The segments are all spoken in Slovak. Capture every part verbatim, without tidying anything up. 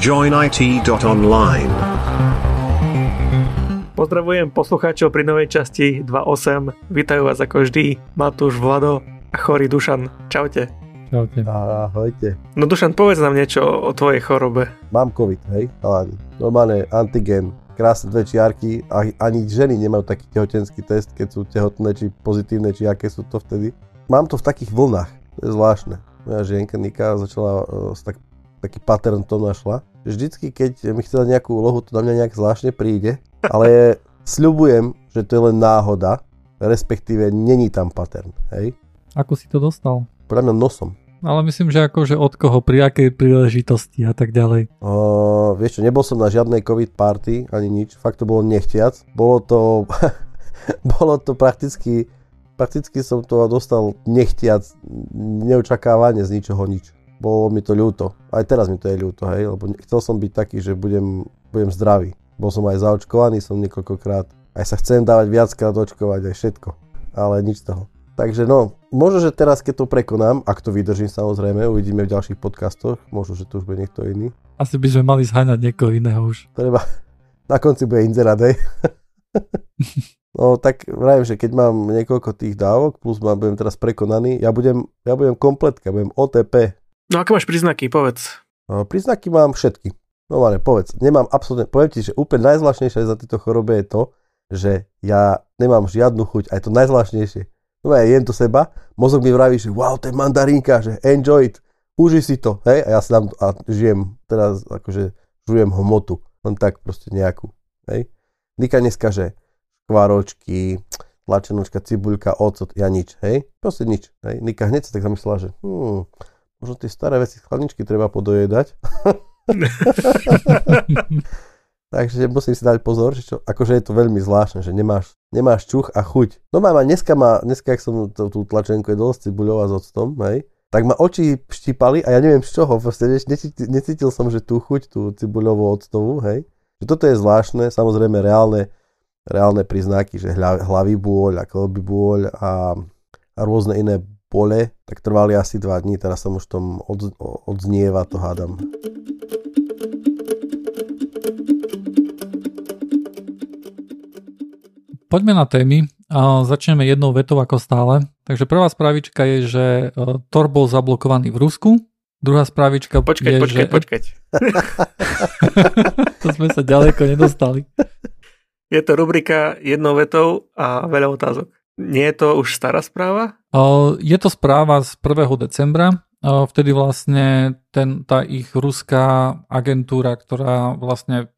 join I T dot online. Pozdravujem poslucháčov pri novej časti dva bodka osem. Vítajú vás ako vždy Matúš, Vlado a chorý Dušan. Čaute. Čaute. Ahojte. No Dušan, povedz nám niečo o tvojej chorobe. Mám covid, hej? Ale normálne antigen. Krásne dve čiarky a ani ženy nemajú taký tehotenský test, keď sú tehotné, či pozitívne, či aké sú to vtedy. Mám to v takých vlnách, to je zvláštne. Moja žienka Nika začala uh, tak, taký pattern v tom našla. Vždycky, keď mi chce nejakú úlohu, to na mňa nejak zvláštne príde, ale sľubujem, že to je len náhoda, respektíve není tam pattern, hej. Ako si to dostal? Podľa mňa nosom. Ale myslím, že akože od koho, pri akej príležitosti a tak ďalej. Uh, vieš čo, nebol som na žiadnej covid party ani nič, fakt to bolo nechtiac. Bolo to, bolo to prakticky, prakticky som to dostal nechtiac, neočakávanie z ničoho nič. Bolo mi to ľúto, aj teraz mi to je ľúto, hej, lebo chcel som byť taký, že budem, budem zdravý. Bol som aj zaočkovaný, som niekoľkokrát, aj sa chcem dávať viackrát očkovať, aj všetko, ale nič z toho. Takže no, možno, že teraz, keď to prekonám, ak to vydržím samozrejme, uvidíme v ďalších podcastoch, možno, že to už bude niekto iný. Asi by sme mali zháňať niekoho iného už. Treba, na konci bude inzerát, hej. No tak vravím, že keď mám niekoľko tých dávok, plus mám, budem teraz prekonaný, ja budem, ja budem kompletka, budem O T P. No aké máš príznaky, povedz. No, príznaky mám všetky, normálne povedz. Nemám absolútne, poviem ti, že úplne najzvláštnejšie za tieto choroby je to, že ja nemám žiadnu chuť, aj to najzvláštnejšie. No aj jem to seba, mozog mi vraví, že wow, to je mandarínka, že enjoy it, uži si to, hej, a ja si dám a žijem, teraz akože žujem hmotu, len tak proste nejakú, hej. Nika dneska, že škváročky, tlačenočka, cibuľka, ocot, ja nič, hej, proste nič, hej. Nika hneď sa tak zamyslela, že hmm, možno tie staré veci z chladničky treba podojedať. Takže musím si dať pozor, že čo, akože je to veľmi zvláštne, že nemáš, nemáš čuch a chuť. No mám, dneska ma, dneska, jak som to, tú tlačenku jedol s cibuľou a s octom, hej, tak ma oči štípali a ja neviem z čoho, proste, vieš, necítil, necítil som, že tú chuť, tú cibuľovú octovú, hej. Že toto je zvláštne, samozrejme reálne, reálne príznaky, že hľa, hlavy bôľ a klby bôľ a, a rôzne iné bole, tak trvali asi dva dní, teraz som už tom od, odznieva, to hádam. Poďme na témy a začneme jednou vetou ako stále. Takže prvá správička je, že Tor bol zablokovaný v Rusku. Druhá správička počkať, je, počkať, že... Počkať, počkať. To sme sa ďaleko nedostali. Je to rubrika jednou vetou a veľa otázok. Nie je to už stará správa? Je to správa z prvého decembra. Vtedy vlastne ten, tá ich ruská agentúra, ktorá vlastne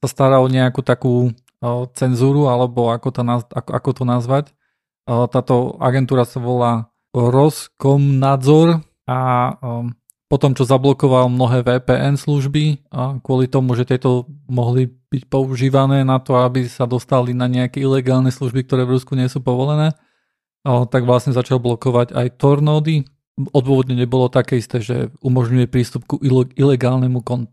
sa stará o nejakú takú cenzúru, alebo ako to, ako, ako to nazvať. Táto agentúra sa volá Roskomnadzor a potom, čo zablokoval mnohé V P N služby kvôli tomu, že tieto mohli byť používané na to, aby sa dostali na nejaké ilegálne služby, ktoré v Rusku nie sú povolené, tak vlastne začal blokovať aj Tor nódy. Odôvodnenie bolo také isté, že umožňuje prístup ku ilegálnemu kon,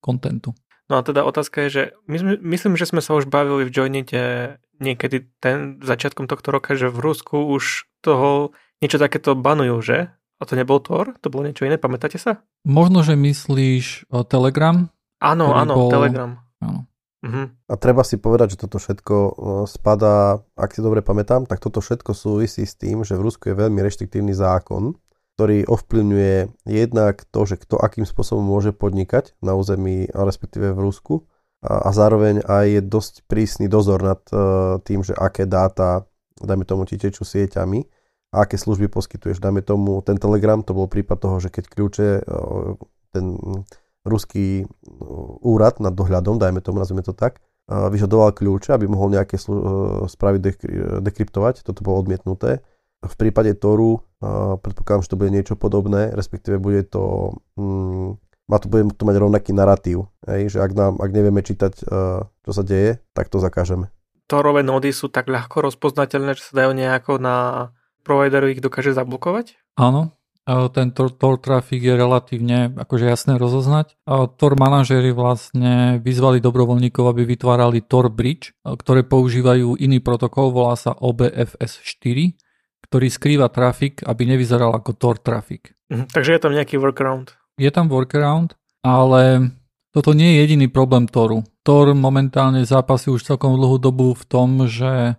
kontentu. No a teda otázka je, že my, myslím, že sme sa už bavili v JoinITe niekedy ten začiatkom tohto roka, že v Rusku už toho niečo takéto banujú, že? A to nebol Tor? To bolo niečo iné? Pamätáte sa? Možno, že myslíš o Telegram? Áno, áno, bol... Telegram. Áno. Uh-huh. A treba si povedať, že toto všetko spadá, ak si dobre pamätám, tak toto všetko súvisí s tým, že v Rusku je veľmi reštriktívny zákon, ktorý ovplyvňuje jednak to, že kto akým spôsobom môže podnikať na území, respektíve v Rusku, a, a zároveň aj je dosť prísny dozor nad uh, tým, že aké dáta, dajme tomu, ti tečú sieťami a aké služby poskytuješ. Dajme tomu, ten Telegram, to bol prípad toho, že keď kľúče uh, ten ruský úrad nad dohľadom, dajme tomu, nazvime to tak, uh, vyžadoval kľúče, aby mohol nejaké slu- uh, spravy dekry- dekryptovať, toto bolo odmietnuté. V prípade Toru uh, predpokladám, že to bude niečo podobné, respektíve bude to, um, má to, bude to mať rovnaký narratív, hej, že ak, nám, ak nevieme čítať, uh, čo sa deje, tak to zakážeme. Torové nódy sú tak ľahko rozpoznateľné, že sa dajú nejako na provideru ich dokáže zablokovať? Áno, ten Tor, Tor trafik je relatívne akože jasné rozoznať. Tor manažéri vlastne vyzvali dobrovoľníkov, aby vytvárali Tor bridge, ktoré používajú iný protokol, volá sa O B F S štyri, ktorý skrýva trafik, aby nevyzeral ako Tor trafik. Mhm, takže je tam nejaký workaround? Je tam workaround ale toto nie je jediný problém Toru. Tor momentálne zápasí už celkom dlhú dobu v tom, že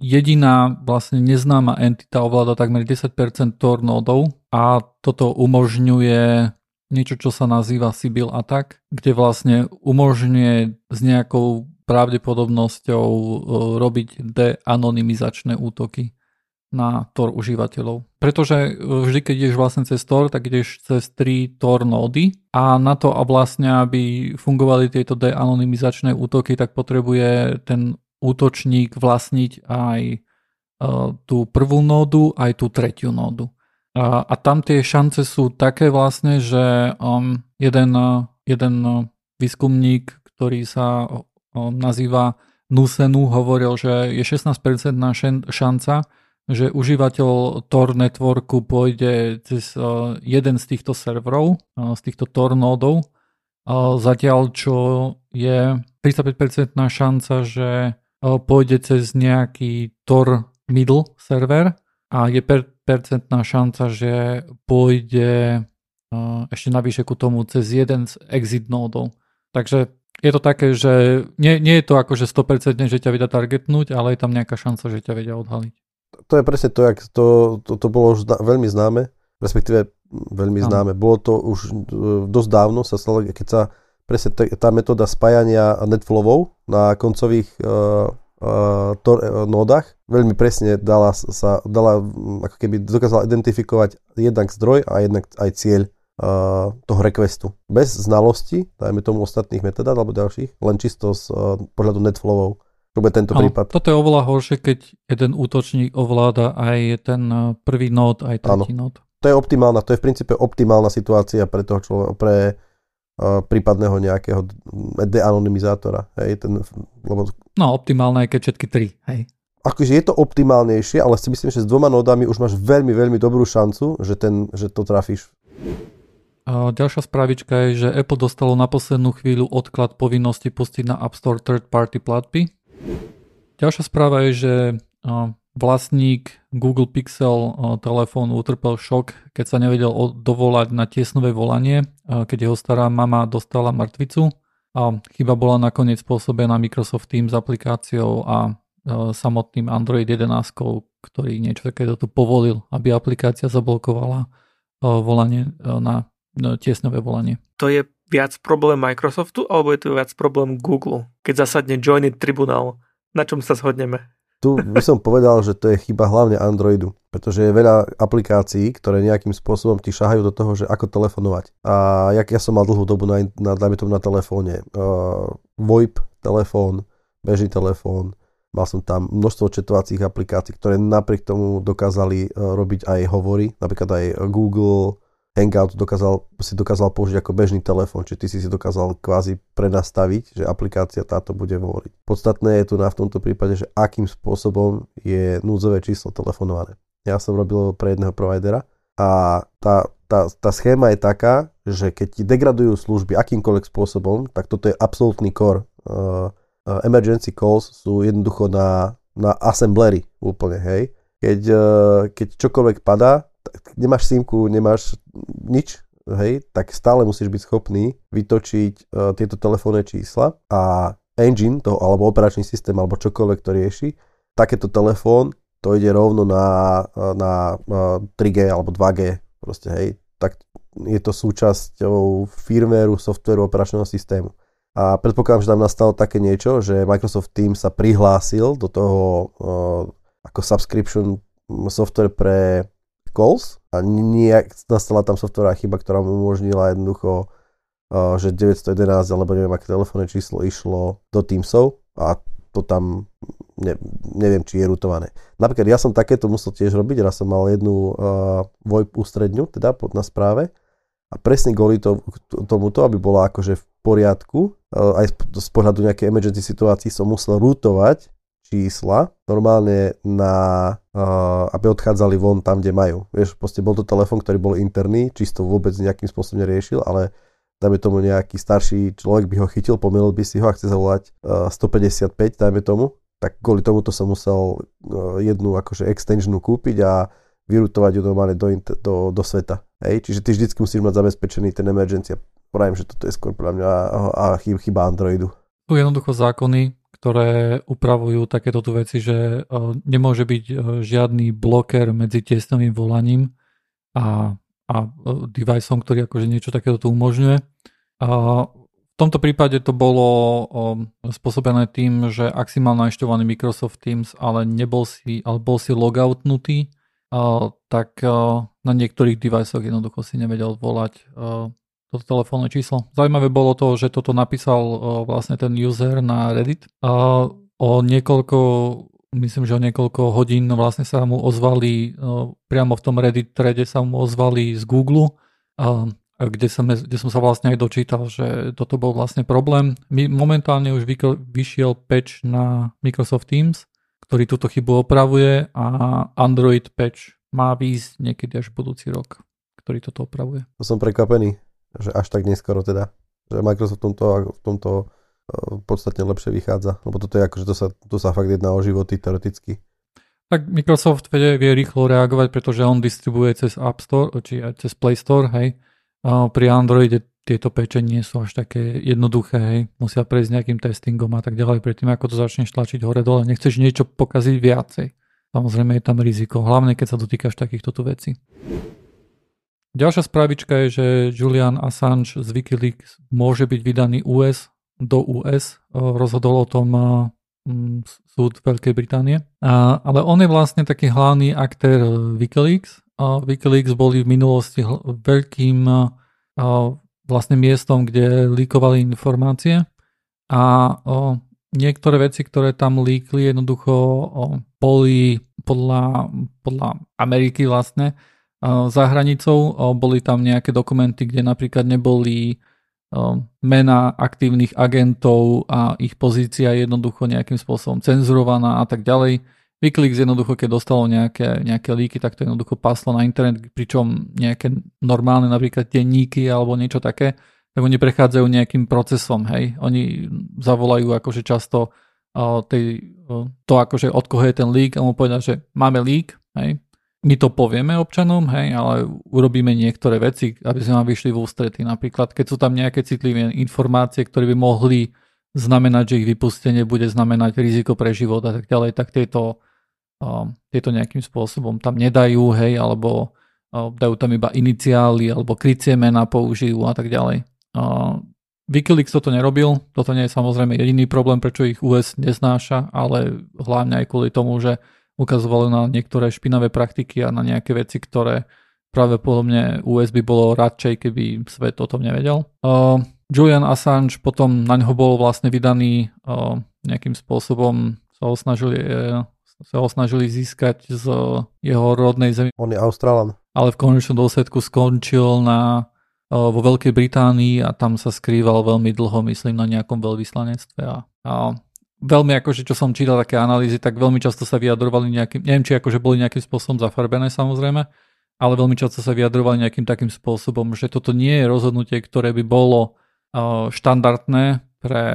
jediná vlastne neznáma entita ovláda takmer desať percent Tor nódov a toto umožňuje niečo, čo sa nazýva Sybil attack, kde vlastne umožňuje s nejakou pravdepodobnosťou robiť de-anonymizačné útoky na Tor užívateľov. Pretože vždy, keď ideš vlastne cez Tor, tak ideš cez tri Tor nódy a na to, a vlastne, aby fungovali tieto de-anonymizačné útoky, tak potrebuje ten útočník vlastniť aj e, tú prvú nódu, aj tú tretiu nódu. A, a tam tie šance sú také vlastne, že um, jeden, jeden výskumník, ktorý sa um, nazýva Nusenu, hovoril, že je šestnásť percent šanca, že užívateľ Tor networku pôjde cez jeden z týchto serverov, z týchto Tor nódov, zatiaľ čo je tridsaťpäť percent šanca, že pôjde cez nejaký Tor middle server a je per- percentná šanca, že pôjde ešte navyše ku tomu cez jeden z exit nódov. Takže je to také, že nie, nie je to akože sto percent, že ťa vedia targetnúť, ale je tam nejaká šanca, že ťa vedia odhaliť. To je presne to, jak to, to, to bolo už zna, veľmi známe, respektíve veľmi ano. známe. Bolo to už dosť dávno, sa stalo, keď sa presne tá metóda spájania netflowov na koncových uh, uh, tor, uh, nódach veľmi presne dala, sa, dala, ako keby dokázala identifikovať jednak zdroj a jednak aj cieľ uh, toho requestu. Bez znalosti, dajme tomu ostatných metodát alebo ďalších, len čisto z uh, pohľadu netflowov. Tento ano, prípad. Toto je oveľa horšie, keď jeden útočník ovláda aj ten prvý nód, aj tretí nód. To je optimálna, to je v princípe optimálna situácia pre toho človeka, pre uh, prípadného nejakého de-anonymizátora. Hej, ten, lebo... No, optimálna je, keď všetky tri. Hej. Akože je to optimálnejšie, ale si myslím, že s dvoma nódami už máš veľmi, veľmi dobrú šancu, že, ten, že to trafíš. Ďalšia spravička je, že Apple dostalo na poslednú chvíľu odklad povinnosti pustiť na App Store third-party platby. Ďalšia správa je, že vlastník Google Pixel telefónu utrpel šok, keď sa nevedel dovolať na tiesnové volanie, keď jeho stará mama dostala mŕtvicu. Chyba bola nakoniec spôsobená Microsoft Teams aplikáciou a samotným Android jedenásť, ktorý niečo takéto tu povolil, aby aplikácia zablokovala volanie na tiesnové volanie. To je viac problém Microsoftu, alebo je to viac problém Google, keď zasadne JoinIT tribunál? Na čom sa zhodneme? Tu by som povedal, že to je chyba hlavne Androidu, pretože je veľa aplikácií, ktoré nejakým spôsobom ti šahajú do toho, že ako telefonovať. A jak ja som mal dlhú dobu na, na, dajme tomu na telefóne, uh, VoIP telefón, bežný telefón, mal som tam množstvo četovacích aplikácií, ktoré napriek tomu dokázali uh, robiť aj hovory, napríklad aj Google Hangout dokázal, si dokázal použiť ako bežný telefón, čiže ty si si dokázal kvázi prenastaviť, že aplikácia táto bude hovoriť. Podstatné je tu na v tomto prípade, že akým spôsobom je núdzové číslo telefonované. Ja som robil pre jedného providera a tá, tá, tá schéma je taká, že keď ti degradujú služby akýmkoľvek spôsobom, tak toto je absolútny core. Uh, uh, emergency calls sú jednoducho na, na assemblery úplne, hej. Keď, uh, keď čokoľvek padá, nemáš simku, nemáš nič, hej, tak stále musíš byť schopný vytočiť uh, tieto telefónne čísla a engine, to, alebo operačný systém, alebo čokoľvek to rieši, takéto telefón, to ide rovno na, na, na tri gé alebo dva gé, proste, hej, tak je to súčasťou firmwareu, softwareu, operačného systému. A predpokladám, že tam nastalo také niečo, že Microsoft Teams sa prihlásil do toho uh, ako subscription software pre calls a nejak nastala tam softwarová chyba, ktorá mu umožnila jednoducho, že deväť jedna jedna alebo neviem, aké telefónne číslo išlo do Teamsov a to tam ne, neviem, či je routované. Napríklad ja som takéto musel tiež robiť, raz som mal jednu uh, VoIP ústredňu, teda pod na správe a presne kvôli to, tomuto, aby bola akože v poriadku, uh, aj z pohľadu nejakej emergency situácii som musel routovať čísla normálne na uh, aby odchádzali von tam, kde majú. Vieš, proste bol to telefón, ktorý bol interný, čisto vôbec nejakým spôsobom neriešil, ale dajme tomu nejaký starší človek by ho chytil, pomýlil by si ho a chce zavolať uh, sto päťdesiatpäť, dajme tomu, tak kvôli tomuto som musel uh, jednu akože extensionu kúpiť a vyrutovať ju normálne do, inter- do, do sveta. Hej? Čiže ty vždycky musíš mať zabezpečený ten emergency Pravím, že toto je skôr podľa mňa a chyba Androidu. Sú jednoducho zákony, ktoré upravujú takéto tu veci, že nemôže byť žiadny bloker medzi tiesňovým volaním a, a deviceom, ktorý akože niečo takéto tu umožňuje. A v tomto prípade to bolo spôsobené tým, že ak si mal nainštalovaný Microsoft Teams, ale nebol si, ale bol si logoutnutý, Uh, tak uh, na niektorých deviceoch jednoducho si nevedel volať uh, toto telefónne číslo. Zaujímavé bolo to, že toto napísal uh, vlastne ten user na Reddit. Uh, o niekoľko, myslím, že o niekoľko hodín vlastne sa mu ozvali, uh, priamo v tom Reddit threade sa mu ozvali z Google, uh, kde, som, kde som sa vlastne aj dočítal, že toto bol vlastne problém. My, momentálne už vykl, vyšiel patch na Microsoft Teams, ktorý túto chybu opravuje, a Android patch má výjsť niekedy až budúci rok, ktorý toto opravuje. To som prekvapený, že až tak neskoro teda, že Microsoft v tomto, v tomto podstatne lepšie vychádza, lebo toto je akože, to sa, to sa fakt jedná o životy teoreticky. Tak Microsoft vie rýchlo reagovať, pretože on distribuje cez App Store, či cez Play Store, hej. Pri Androide tieto patche nie sú až také jednoduché, hej. Musia prejsť nejakým testingom a tak ďalej, predtým ako to začneš tlačiť hore dole, nechceš niečo pokaziť viacej. Samozrejme je tam riziko, hlavne keď sa dotýkaš takýchto tu vecí. Ďalšia správička je, že Julian Assange z Wikileaks môže byť vydaný U S do U S, rozhodol o tom súd Veľkej Británie, ale on je vlastne taký hlavný aktér Wikileaks. Wikileaks boli v minulosti veľkým vlastne miestom, kde líkovali informácie, a o, niektoré veci, ktoré tam líkli, jednoducho o, boli podľa, podľa Ameriky vlastne o, za hranicou. O, boli tam nejaké dokumenty, kde napríklad neboli o, mená aktívnych agentov a ich pozícia jednoducho nejakým spôsobom cenzurovaná a tak ďalej. Wikileaks jednoducho, keď dostalo nejaké, nejaké líky, tak to jednoducho paslo na internet, pričom nejaké normálne napríklad denníky alebo niečo také, tak oni prechádzajú nejakým procesom, hej. Oni zavolajú akože často uh, tej, uh, to akože od koho je ten lík, a mu povedia, že máme lík, hej. My to povieme občanom, hej, ale urobíme niektoré veci, aby sme vám vyšli v ústrety. Napríklad, keď sú tam nejaké citlivé informácie, ktoré by mohli znamenať, že ich vypustenie bude znamenať riziko pre život a tak ďalej, tak tieto tieto nejakým spôsobom tam nedajú, hej, alebo dajú tam iba iniciály, alebo krycie mená použijú a tak ďalej. Wikileaks toto nerobil, toto nie je samozrejme jediný problém, prečo ich U S neznáša, ale hlavne aj kvôli tomu, že ukazovali na niektoré špinavé praktiky a na nejaké veci, ktoré pravdepodobne U S by bolo radšej, keby svet o tom nevedel. Julian Assange potom, na ňoho bol vlastne vydaný, nejakým spôsobom sa ho snažili sa ho snažili získať z jeho rodnej zemi. On je Australan. Ale v konečnom dôsledku skončil na, vo Veľkej Británii, a tam sa skrýval veľmi dlho, myslím, na nejakom veľvyslanectve. A, a veľmi akože, čo som čítal také analýzy, tak veľmi často sa vyjadrovali nejakým, neviem, či akože boli nejakým spôsobom zafarbené samozrejme, ale veľmi často sa vyjadrovali nejakým takým spôsobom, že toto nie je rozhodnutie, ktoré by bolo štandardné pre,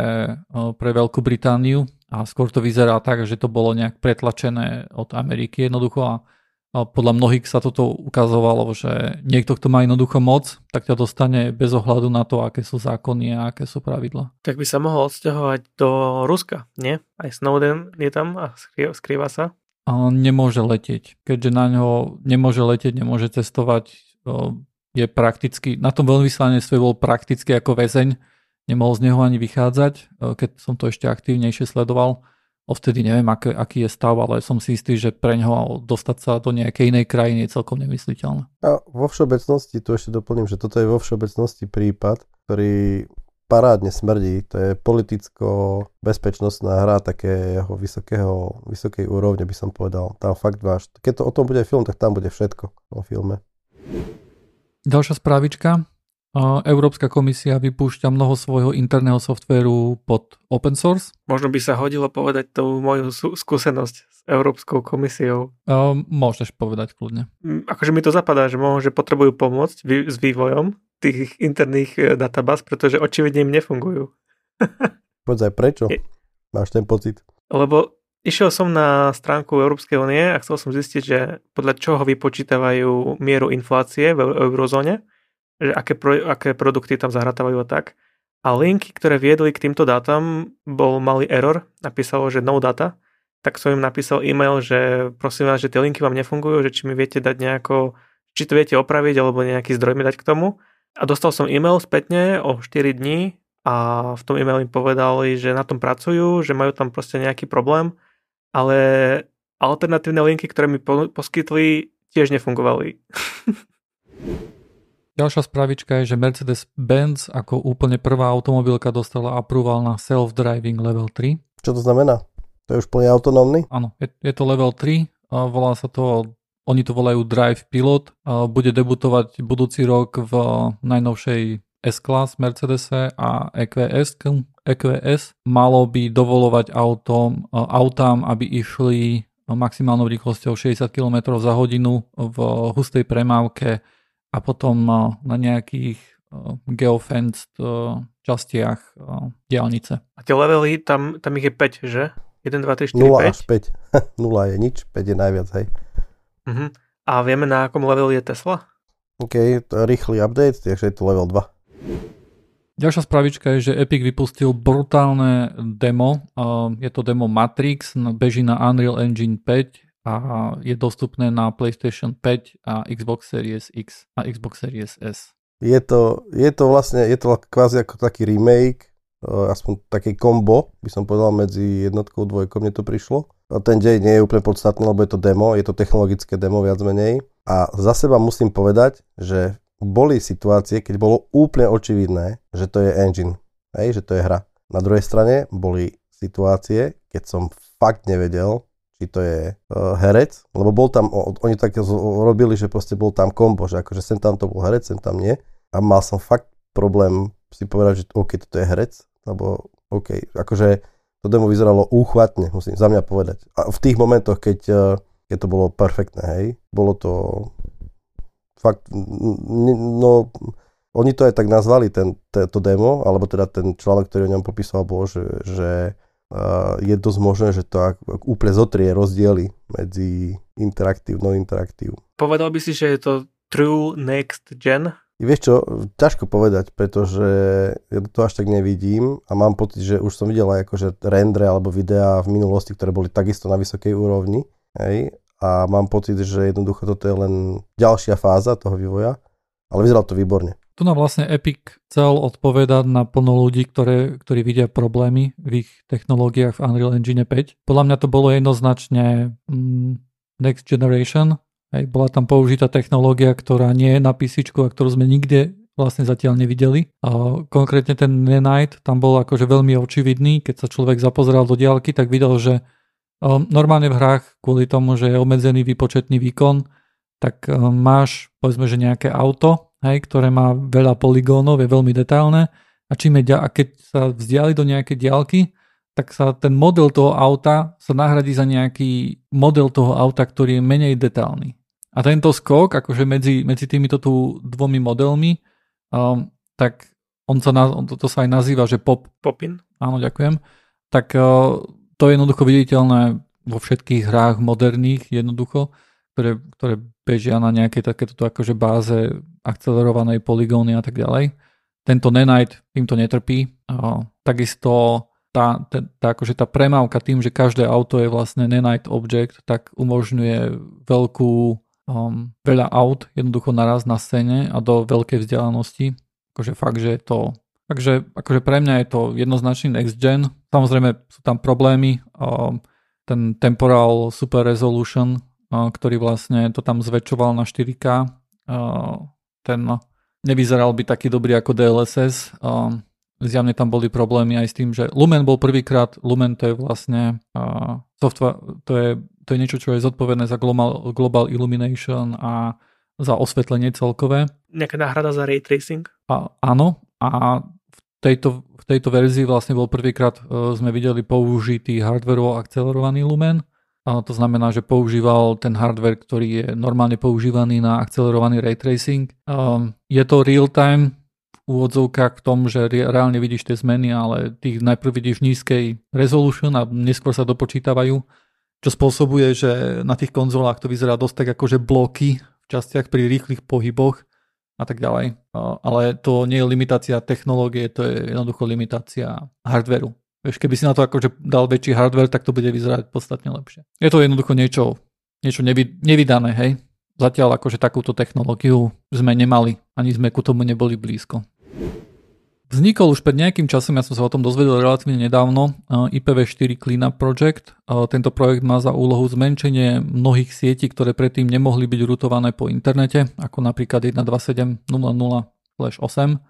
pre Veľkú Britániu. A skôr to vyzerá tak, že to bolo nejak pretlačené od Ameriky jednoducho, a podľa mnohých sa toto ukazovalo, že niekto, kto má jednoducho moc, tak ťa dostane bez ohľadu na to, aké sú zákony a aké sú pravidlá. Tak by sa mohol odsťahovať do Ruska, nie? Aj Snowden je tam a skrýva sa? A nemôže letieť. Keďže na ňo nemôže letieť, nemôže cestovať, je prakticky, na tom veľvyslanectve bol prakticky ako väzeň. Nemohol z neho ani vychádzať, keď som to ešte aktívnejšie sledoval. Odvtedy neviem, aký, aký je stav, ale som si istý, že preňho dostať sa do nejakej inej krajiny je celkom nemysliteľné. A vo všeobecnosti, tu ešte doplním, že toto je vo všeobecnosti prípad, ktorý parádne smrdí. To je politicko-bezpečnostná hra takého vysokého, vysokej úrovne, by som povedal. Tam fakt váš. Keď to o tom bude film, tak tam bude všetko o filme. Ďalšia správička. Európska komisia vypúšťa mnoho svojho interného softvéru pod open source. Možno by sa hodilo povedať tú moju skúsenosť s Európskou komisiou. Um, môžeš povedať kľudne. Akože mi to zapadá, že môže potrebujú pomôcť vý, s vývojom tých interných databáz, pretože očividne im nefungujú. Poď aj prečo? Je... Máš ten pocit? Lebo išiel som na stránku Európskej únie a chcel som zistiť, že podľa čoho vypočítavajú mieru inflácie v eurozóne, že aké, pro, aké produkty tam zahratávajú a tak. A linky, ktoré viedli k týmto dátam, bol malý error, napísalo, že no data, tak som im napísal e-mail, že prosím vás, že tie linky vám nefungujú, že či mi viete dať nejako, či to viete opraviť, alebo nejaký zdroj mi dať k tomu. A dostal som e-mail spätne o štyri dní a v tom e-mail im povedali, že na tom pracujú, že majú tam proste nejaký problém, ale alternatívne linky, ktoré mi poskytli, tiež nefungovali. Ďalšia spravička je, že Mercedes-Benz ako úplne prvá automobilka dostala approval na self-driving level tri. Čo to znamená? To je už plne autonómny? Áno, je, je to level tri, volá sa to, oni to volajú Drive Pilot, bude debutovať budúci rok v najnovšej S-Class Mercedese a E Q S. E Q S malo by dovolovať autom, autám, aby išli maximálnou rýchlosťou šesťdesiat kilometrov za hodinu v hustej premávke a potom na nejakých geofenced častiach diaľnice. A tie levely, tam, tam ich je päť, že? jeden, dva, tri, štyri, päť? nula je nič, päť je najviac, hej. Uh-huh. A vieme, na akom leveli je Tesla? OK, to je rýchly update, takže je to level dva. Ďalšia spravička je, že Epic vypustil brutálne demo. Je to demo Matrix, beží na Unreal Engine päť a je dostupné na PlayStation päť a Xbox Series X a Xbox Series S. Je to, je to vlastne, je to kvázi ako taký remake, aspoň také kombo, by som povedal, medzi jednotkou a dvojkou mne to prišlo. A ten dej nie je úplne podstatný, lebo je to demo, je to technologické demo viac menej. A za seba musím povedať, že boli situácie, keď bolo úplne očividné, že to je engine, hej, že to je hra. Na druhej strane boli situácie, keď som fakt nevedel, či to je e, herec, lebo bol tam, oni tak robili, že proste bol tam kombo, že akože sem tam to bol herec, sem tam nie. A mal som fakt problém si povedať, že OK, toto je herec, alebo OK, akože to demo vyzeralo úchvatne, musím za mňa povedať. A v tých momentoch, keď, e, keď to bolo perfektné, hej, bolo to... Fakt, no, oni to aj tak nazvali, ten, to demo, alebo teda ten článok, ktorý o ňom popísal, bol, že, že uh, je dosť možné, že to ak, ak úplne zotrie rozdiely medzi interaktív a non-interaktív. Povedal by si, že je to true next gen? Vieš čo, ťažko povedať, pretože ja to až tak nevidím a mám pocit, že už som videl aj akože rendre alebo videá v minulosti, ktoré boli takisto na vysokej úrovni, hej. A mám pocit, že jednoducho toto je len ďalšia fáza toho vývoja, ale vyzeralo to výborne. Tu nám vlastne Epic chcel odpovedať na plno ľudí, ktoré, ktorí vidia problémy v ich technológiách v Unreal Engine päť. Podľa mňa to bolo jednoznačne mm, next generation. Hej, bola tam použitá technológia, ktorá nie je na písičku a ktorú sme nikde vlastne zatiaľ nevideli. A konkrétne ten Nanite tam bol akože veľmi očividný. Keď sa človek zapozeral do diaľky, tak videl, že normálne v hrách, kvôli tomu, že je obmedzený výpočetný výkon, tak máš, povedzme, že nejaké auto, hej, ktoré má veľa poligónov, je veľmi detailné a, čím je, a keď sa vzdiali do nejakej diaľky, tak sa ten model toho auta sa nahradí za nejaký model toho auta, ktorý je menej detailný. A tento skok, akože medzi, medzi týmito tu dvomi modelmi, um, tak on sa naz, on to, to sa aj nazýva, že pop. Popin. Áno, ďakujem. Tak... Uh, To je jednoducho viditeľné vo všetkých hrách moderných, jednoducho, ktoré, ktoré bežia na nejakej takéto akože báze akcelerovanej poligóny a tak ďalej. Tento Nanite týmto netrpí. A takisto tá, tá, tá, akože tá premávka tým, že každé auto je vlastne Nanite object, tak umožňuje veľkú, um, veľa aut jednoducho naraz na scéne a do veľkej vzdialenosti. Akože fakt, že je to... Takže akože pre mňa je to jednoznačný next gen. Samozrejme sú tam problémy. Ten temporal super resolution, ktorý vlastne to tam zväčšoval na štyri ká, ten nevyzeral by taký dobrý ako D L S S. Zjavne tam boli problémy aj s tým, že Lumen bol prvýkrát. Lumen to je vlastne software, to je, to je niečo, čo je zodpovedné za global, global illumination a za osvetlenie celkové. Nejaká náhrada za ray tracing? A, áno. A v tejto, v tejto verzii vlastne bol prvýkrát, e, sme videli použitý hardwareovo akcelerovaný Lumen. A to znamená, že používal ten hardware, ktorý je normálne používaný na akcelerovaný ray tracing. Um, je to real time v úvodzovkách v tom, že re, reálne vidíš tie zmeny, ale tých najprv vidíš v nízkej resolution a neskôr sa dopočítavajú, čo spôsobuje, že na tých konzolách to vyzerá dosť tak akože bloky v častiach pri rýchlych pohyboch. a tak ďalej. Ale to nie je limitácia technológie, to je jednoducho limitácia hardveru. Vieš, keby si na to akože dal väčší hardware, tak to bude vyzerať podstatne lepšie. Je to jednoducho niečo, niečo nevy, nevydané, hej. Zatiaľ akože takúto technológiu sme nemali, ani sme ku tomu neboli blízko. Vznikol už pred nejakým časom, ja som sa o tom dozvedel relatívne nedávno, I P v štyri Cleanup Project. Tento projekt má za úlohu zmenšenie mnohých sietí, ktoré predtým nemohli byť rutované po internete, ako napríklad jedna dvadsaťsedem nula nula nula osem.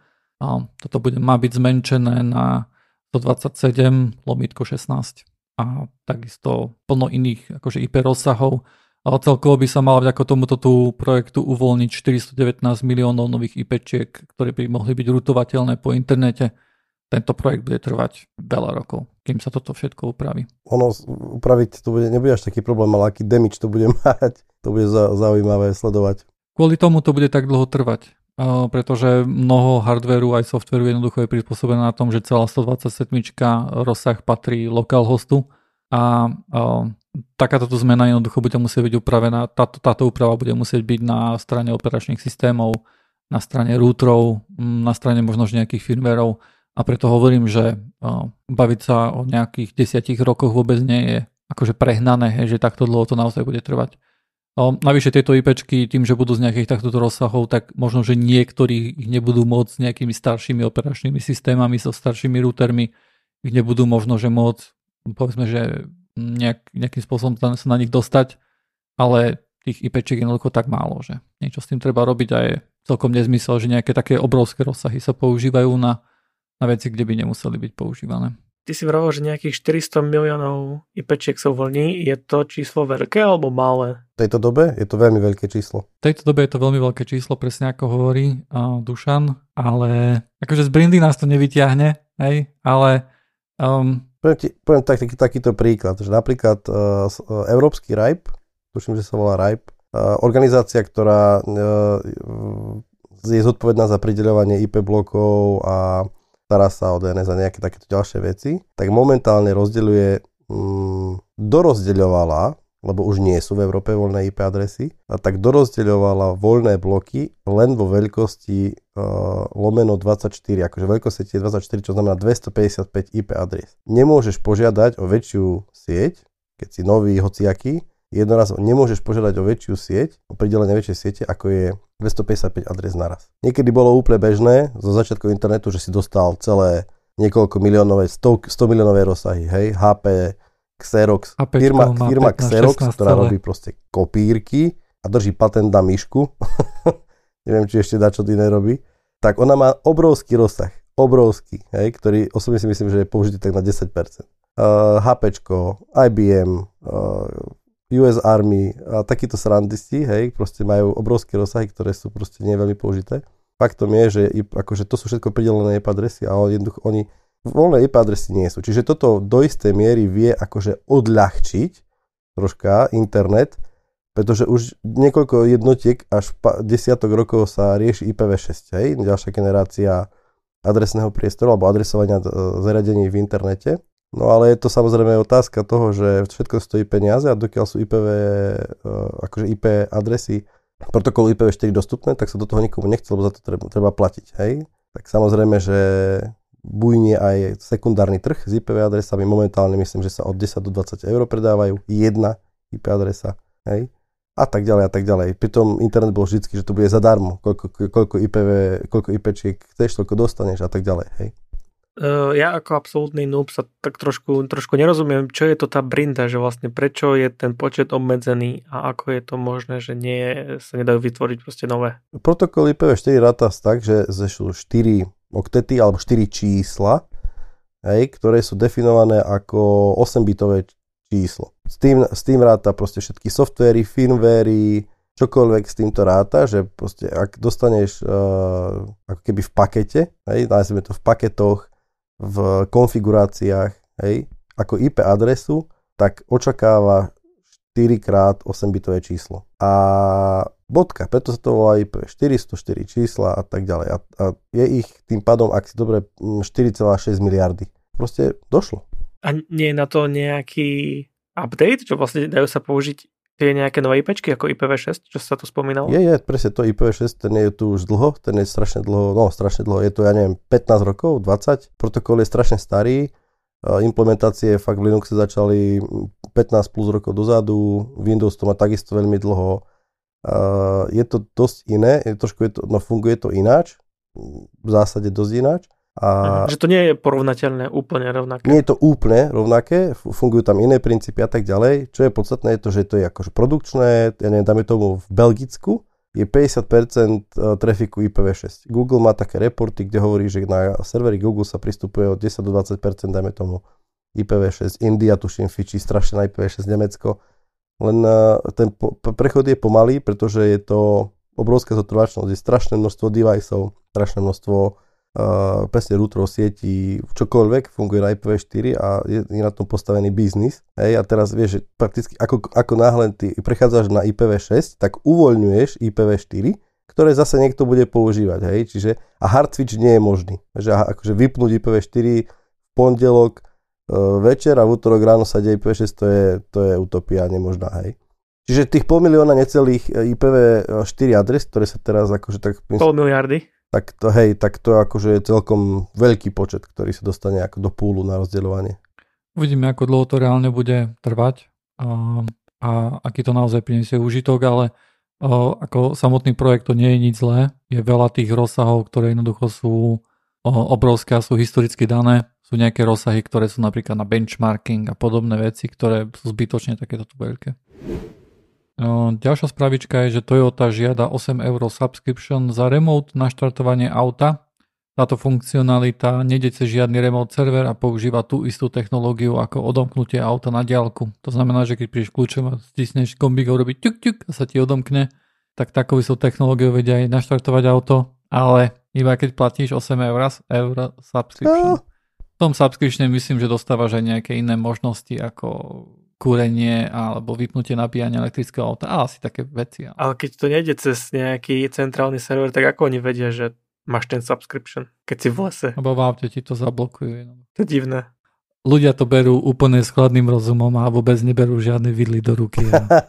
Toto bude, má byť zmenšené na stodvadsaťsedem lomítko šestnásť a takisto plno iných akože I P rozsahov. Ale celkovo by sa mal vďaka tomuto tú projektu uvoľniť štyristodevätnásť miliónov nových I P čiek, ktoré by mohli byť rutovateľné po internete. Tento projekt bude trvať veľa rokov, kým sa toto všetko upraví. Ono upraviť to bude, nebude až taký problém, ale aký damage to bude mať, to bude zaujímavé sledovať. Kvôli tomu to bude tak dlho trvať, pretože mnoho hardveru aj softveru jednoducho je prispôsobené na tom, že celá stodvadsaťsedmička rozsah patrí localhostu a takáto zmena jednoducho bude musieť byť upravená, táto, táto úprava bude musieť byť na strane operačných systémov, na strane routerov, na strane možno nejakých firmwareov a preto hovorím, že baviť sa o nejakých desiatich rokoch vôbec nie je akože prehnané, že takto dlho to naozaj bude trvať. Navyše tieto IPčky tým, že budú z nejakých takto rozsahov, tak možno, že niektorí ich nebudú môcť s nejakými staršími operačnými systémami, so staršími routermi, ich nebudú možno, že môcť, povedzme, že Nejak, nejakým spôsobom sa na nich dostať, ale tých IPčiek je jednoducho tak málo, že niečo s tým treba robiť a je celkom nezmysel, že nejaké také obrovské rozsahy sa používajú na, na veci, kde by nemuseli byť používané. Ty si vraval, že nejakých štyristo miliónov IPčiek sa uvoľní. Je to číslo veľké alebo malé? V tejto dobe je to veľmi veľké číslo. V tejto dobe je to veľmi veľké číslo, presne ako hovorí uh, Dušan, ale akože z brindy nás to nevyťahne, hej, ale um, Poviem, ti, poviem tak, taký, takýto príklad, že napríklad uh, Európsky RIPE, tuším, že sa volá RIPE, uh, organizácia, ktorá uh, je zodpovedná za prideľovanie I P blokov a stará sa o D N S a nejaké takéto ďalšie veci, tak momentálne rozdeľuje, um, dorozdeľovala, lebo už nie sú v Európe voľné I P adresy, a tak dorozdeľovala voľné bloky len vo veľkosti lomeno dvadsaťštyri, akože veľkosť siete je dvadsaťštyri, čo znamená dvestopäťdesiatpäť I P adres. Nemôžeš požiadať o väčšiu sieť, keď si nový hociaký, jednoraz nemôžeš požiadať o väčšiu sieť, o pridelenie väčšej siete, ako je dvestopäťdesiatpäť adres naraz. Niekedy bolo úplne bežné zo začiatku internetu, že si dostal celé niekoľko miliónové, sto miliónové rozsahy, hej, H P, Xerox, firma, firma Xerox, ktorá robí proste kopírky a drží patent na myšku. Neviem, či ešte dá čo iné robí. Tak ona má obrovský rozsah, obrovský, hej, ktorý osobne si myslím, že je použitý tak na desať percent. Uh, HPčko, I B M, uh, U S Army a takíto srandisti, hej, proste majú obrovské rozsahy, ktoré sú proste nie veľmi použité. Faktom je, že akože to sú všetko pridelené I P adresy a jednoducho oni voľné I P adresy nie sú. Čiže toto do istej miery vie akože odľahčiť troška internet, pretože už niekoľko jednotiek až desiatok rokov sa rieši I P v šesť, hej, ďalšia generácia adresného priestoru alebo adresovania zariadení v internete. No ale je to samozrejme otázka toho, že všetko stojí peniaze a dokiaľ sú I P v, akože I P adresy protokolu I P v štyri dostupné, tak sa do toho nikomu nechce, lebo za to treba, treba platiť, hej. Tak samozrejme, že bujne aj sekundárny trh s I P v adresami. Momentálne myslím, že sa od desať do dvadsať eur predávajú. Jedna I P adresa. Hej? A tak ďalej, a tak ďalej. Pritom internet bol vždycky, že to bude zadarmo. Koľko, koľko, I P v, koľko IPčiek chceš, toľko dostaneš a tak ďalej. Hej? Uh, ja ako absolútny noob sa tak trošku, trošku nerozumiem, čo je to tá brinda, že vlastne prečo je ten počet obmedzený a ako je to možné, že nie, sa nedajú vytvoriť proste nové. Protokol I P v štyri ráta tak, že sú štyri oktety alebo štyri čísla, hej, ktoré sú definované ako osembitové číslo. S tým, s tým ráta proste všetky softvery, firmwary, čokoľvek s týmto ráta, že proste ak dostaneš uh, ako keby v pakete, hej, nájdeme to v paketoch, v konfiguráciách, hej, ako I P adresu, tak očakáva štyri krát osembitové číslo. A bodka, preto sa to volá I P štyri nula štyri čísla a tak ďalej. A, a je ich tým pádom, ak si dobre, štyri celé šesť miliardy. Proste došlo. A nie je na to nejaký update, čo vlastne dajú sa použiť Tie nejaké nové IPčky ako I P v šesť, čo sa tu spomínalo? Je, je, presne to I P v šesť, ten je tu už dlho, ten je strašne dlho, no strašne dlho, je tu, ja neviem, pätnásť rokov, dvadsať, protokol je strašne starý, implementácie fakt v Linuxe začali pätnásť plus rokov dozadu, Windows to má takisto veľmi dlho, je to dosť iné, je trošku je to, no funguje to ináč, v zásade dosť ináč. A že to nie je porovnateľné, úplne rovnaké. Nie je to úplne rovnaké, fungujú tam iné princípy a tak ďalej. Čo je podstatné je to, že to je akože produkčné, ja neviem, dáme tomu v Belgicku, je päťdesiat percent trafiku I P v šesť. Google má také reporty, kde hovorí, že na serveri Google sa pristupuje od desať do dvadsať percent, dáme tomu I P v šesť. India, tuším, fičí strašne na I P v šesť, Nemecko. Len ten prechod je pomalý, pretože je to obrovská zotrvačnosť, je strašné množstvo deviceov, strašné množstvo Uh, presne routerov, sietí, čokoľvek funguje na I P v štyri a je, je na tom postavený biznis. Hej, a teraz vieš, že prakticky ako, ako náhle ty prechádzaš na I P v šesť, tak uvoľňuješ I P v štyri, ktoré zase niekto bude používať. Hej, čiže a hard switch nie je možný. Že akože vypnúť I P v štyri pondelok uh, večer a v útorok ráno sa deje I P v šesť, to je, to je utopia nemožná. Hej. Čiže tých pol milióna necelých I P v štyri adres, ktoré sa teraz akože tak... Pol miliardy. Tak to, hej, tak to akože je celkom veľký počet, ktorý sa dostane ako do púlu na rozdeľovanie. Uvidíme, ako dlho to reálne bude trvať a, a aký to naozaj priniesie užitok, ale o, ako samotný projekt to nie je nič zlé. Je veľa tých rozsahov, ktoré jednoducho sú o, obrovské a sú historicky dané. Sú nejaké rozsahy, ktoré sú napríklad na benchmarking a podobné veci, ktoré sú zbytočne takéto veľké. Ďalšia spravička je, že Toyota žiada osem eur subscription za remote na štartovanie auta. Táto funkcionalita nejde cez žiadny remote server a používa tú istú technológiu ako odomknutie auta na diaľku. To znamená, že keď prídeš kľúčom a stisneš gombík a robí ťuk ťuk a sa ti odomkne, tak takou istou technológiou vedia aj naštartovať auto, ale iba keď platíš osem eur, eur subscription. V tom subscriptione myslím, že dostávaš aj nejaké iné možnosti ako... kúrenie alebo vypnutie nabíjania elektrického auta a asi také veci. Ale... ale keď to nejde cez nejaký centrálny server, tak ako oni vedia, že máš ten subscription, keď si v lese? Abo v aute ti to zablokujú. To je divné. Ľudia to berú úplne s chladným rozumom a vôbec neberú žiadne vidly do ruky. A...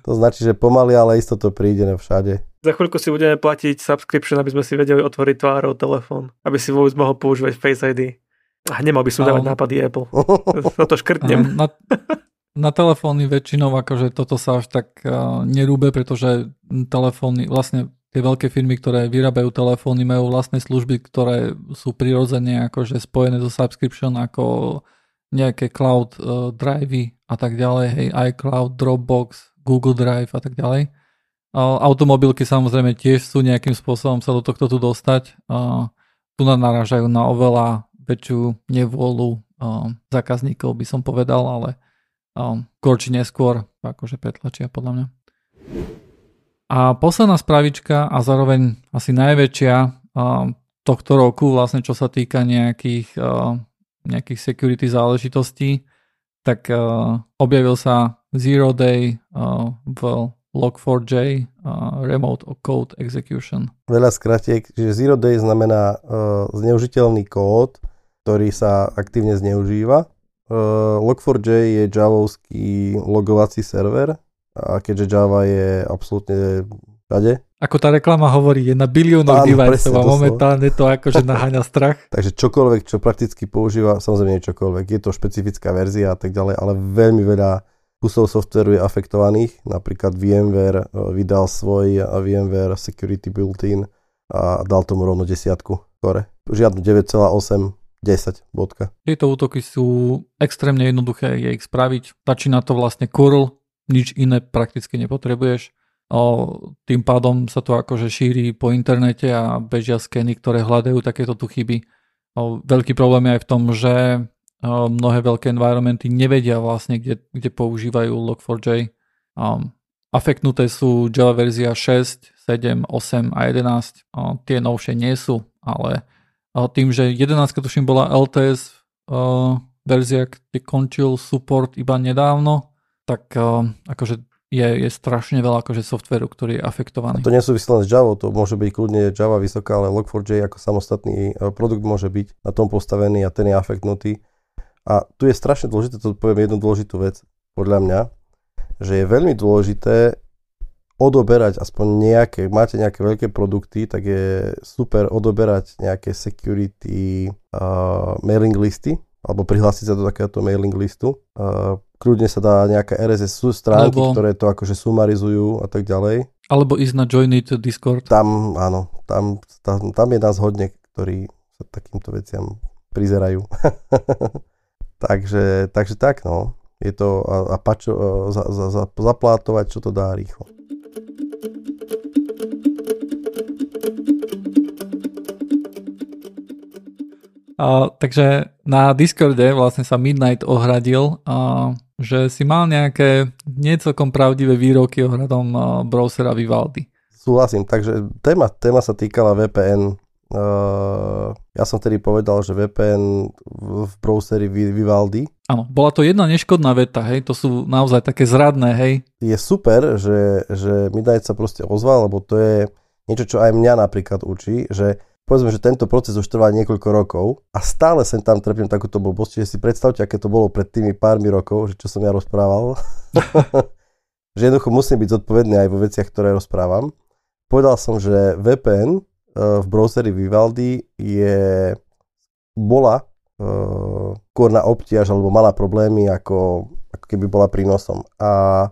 to značí, že pomaly, ale isto to príde na všade. Za chvíľku si budeme platiť subscription, aby sme si vedeli otvoriť tvárou telefón, aby si vôbec mohol používať Face I D. A nemal by som dávať nápady Apple. Na to škrtnem. Na, na telefóny väčšinou akože toto sa až tak uh, nerúbe, pretože telefóny, vlastne tie veľké firmy, ktoré vyrábajú telefóny, majú vlastné služby, ktoré sú prirodzene akože spojené so subscription, ako nejaké cloud uh, drivey a tak ďalej, hej, iCloud, Dropbox, Google Drive a tak ďalej. Uh, automobilky samozrejme tiež sú nejakým spôsobom sa do tohto tu dostať. Uh, tu narážajú na oveľa väčšiu nevôľu um, zákazníkov by som povedal, ale um, skôr či neskôr akože pretlačia podľa mňa. A posledná spravička a zároveň asi najväčšia um, tohto roku, vlastne čo sa týka nejakých, um, nejakých security záležitostí, tak um, objavil sa Zero Day um, v Log four J uh, Remote Code Execution. Veľa skratiek, že Zero Day znamená uh, zneužiteľný kód, ktorý sa aktívne zneužíva. Uh, Log four J je javovský logovací server, a keďže Java je absolútne všade. Ako tá reklama hovorí, je na biliónoch deviceov a momentálne to akože naháňa strach. Takže čokoľvek, čo prakticky používa, samozrejme nie čokoľvek, je to špecifická verzia a tak ďalej, ale veľmi veľa kusov softvéru je afektovaných, napríklad VMware vydal svoj VMware Security Built-in a dal tomu rovno desiatku skore. Žiadnu deväť celá osem. desať bodka. Tieto útoky sú extrémne jednoduché, je ich spraviť. Stačí na to vlastne curl, nič iné prakticky nepotrebuješ. O, tým pádom sa to akože šíri po internete a bežia skeny, ktoré hľadajú takéto tu chyby. O, veľký problém je aj v tom, že o, mnohé veľké environmenty nevedia vlastne, kde, kde používajú Log four J. O, afektnuté sú Java verzia šesť, sedem, osem a jedenásť. O, tie novšie nie sú, ale... A tým, že jedenásť, tuším, bola L T S uh, verzia, kde končil support iba nedávno, tak uh, akože je, je strašne veľa akože softvéru, ktorý je afektovaný. A to nesúvisí len s Java, to môže byť kľudne Java vysoká, ale Log four J ako samostatný produkt môže byť na tom postavený a ten je afektnutý. A tu je strašne dôležité, to poviem jednu dôležitú vec, podľa mňa, že je veľmi dôležité odoberať aspoň nejaké, máte nejaké veľké produkty, tak je super odoberať nejaké security uh, mailing listy, alebo prihlásiť sa do takéhoto mailing listu. Uh, kľudne sa dá nejaká er es es stránky, alebo, ktoré to akože sumarizujú a tak ďalej. Alebo ísť na JoinIT Discord. Tam, áno, tam, tam, tam je nás hodne, ktorí sa takýmto veciam prizerajú. takže, takže tak, no. Je to a, a pačo, za, za, za, zaplátovať, čo to dá rýchlo. Uh, takže na Discorde vlastne sa Midnight ohradil, uh, že si mal nejaké niecelkom pravdivé výroky ohľadom uh, browsera Vivaldi. Súhlasím, takže téma, téma sa týkala vé pé en. Uh, ja som vtedy povedal, že vé pé en v, v browseri Vivaldi. Áno, bola to jedna neškodná veta, hej, to sú naozaj také zradné, hej. Je super, že, že Midnight sa proste ozval, lebo to je niečo, čo aj mňa napríklad učí, že povedzme, že tento proces už trvá niekoľko rokov a stále sem tam trpím takúto blbosť, že si predstavte, aké to bolo pred tými pármi rokov, že čo som ja rozprával. Že jednoducho musím byť zodpovedný aj vo veciach, ktoré rozprávam. Povedal som, že vé pé en v browseri Vivaldi je, bola skôr na obtiaž alebo mala problémy, ako, ako keby bola prínosom. A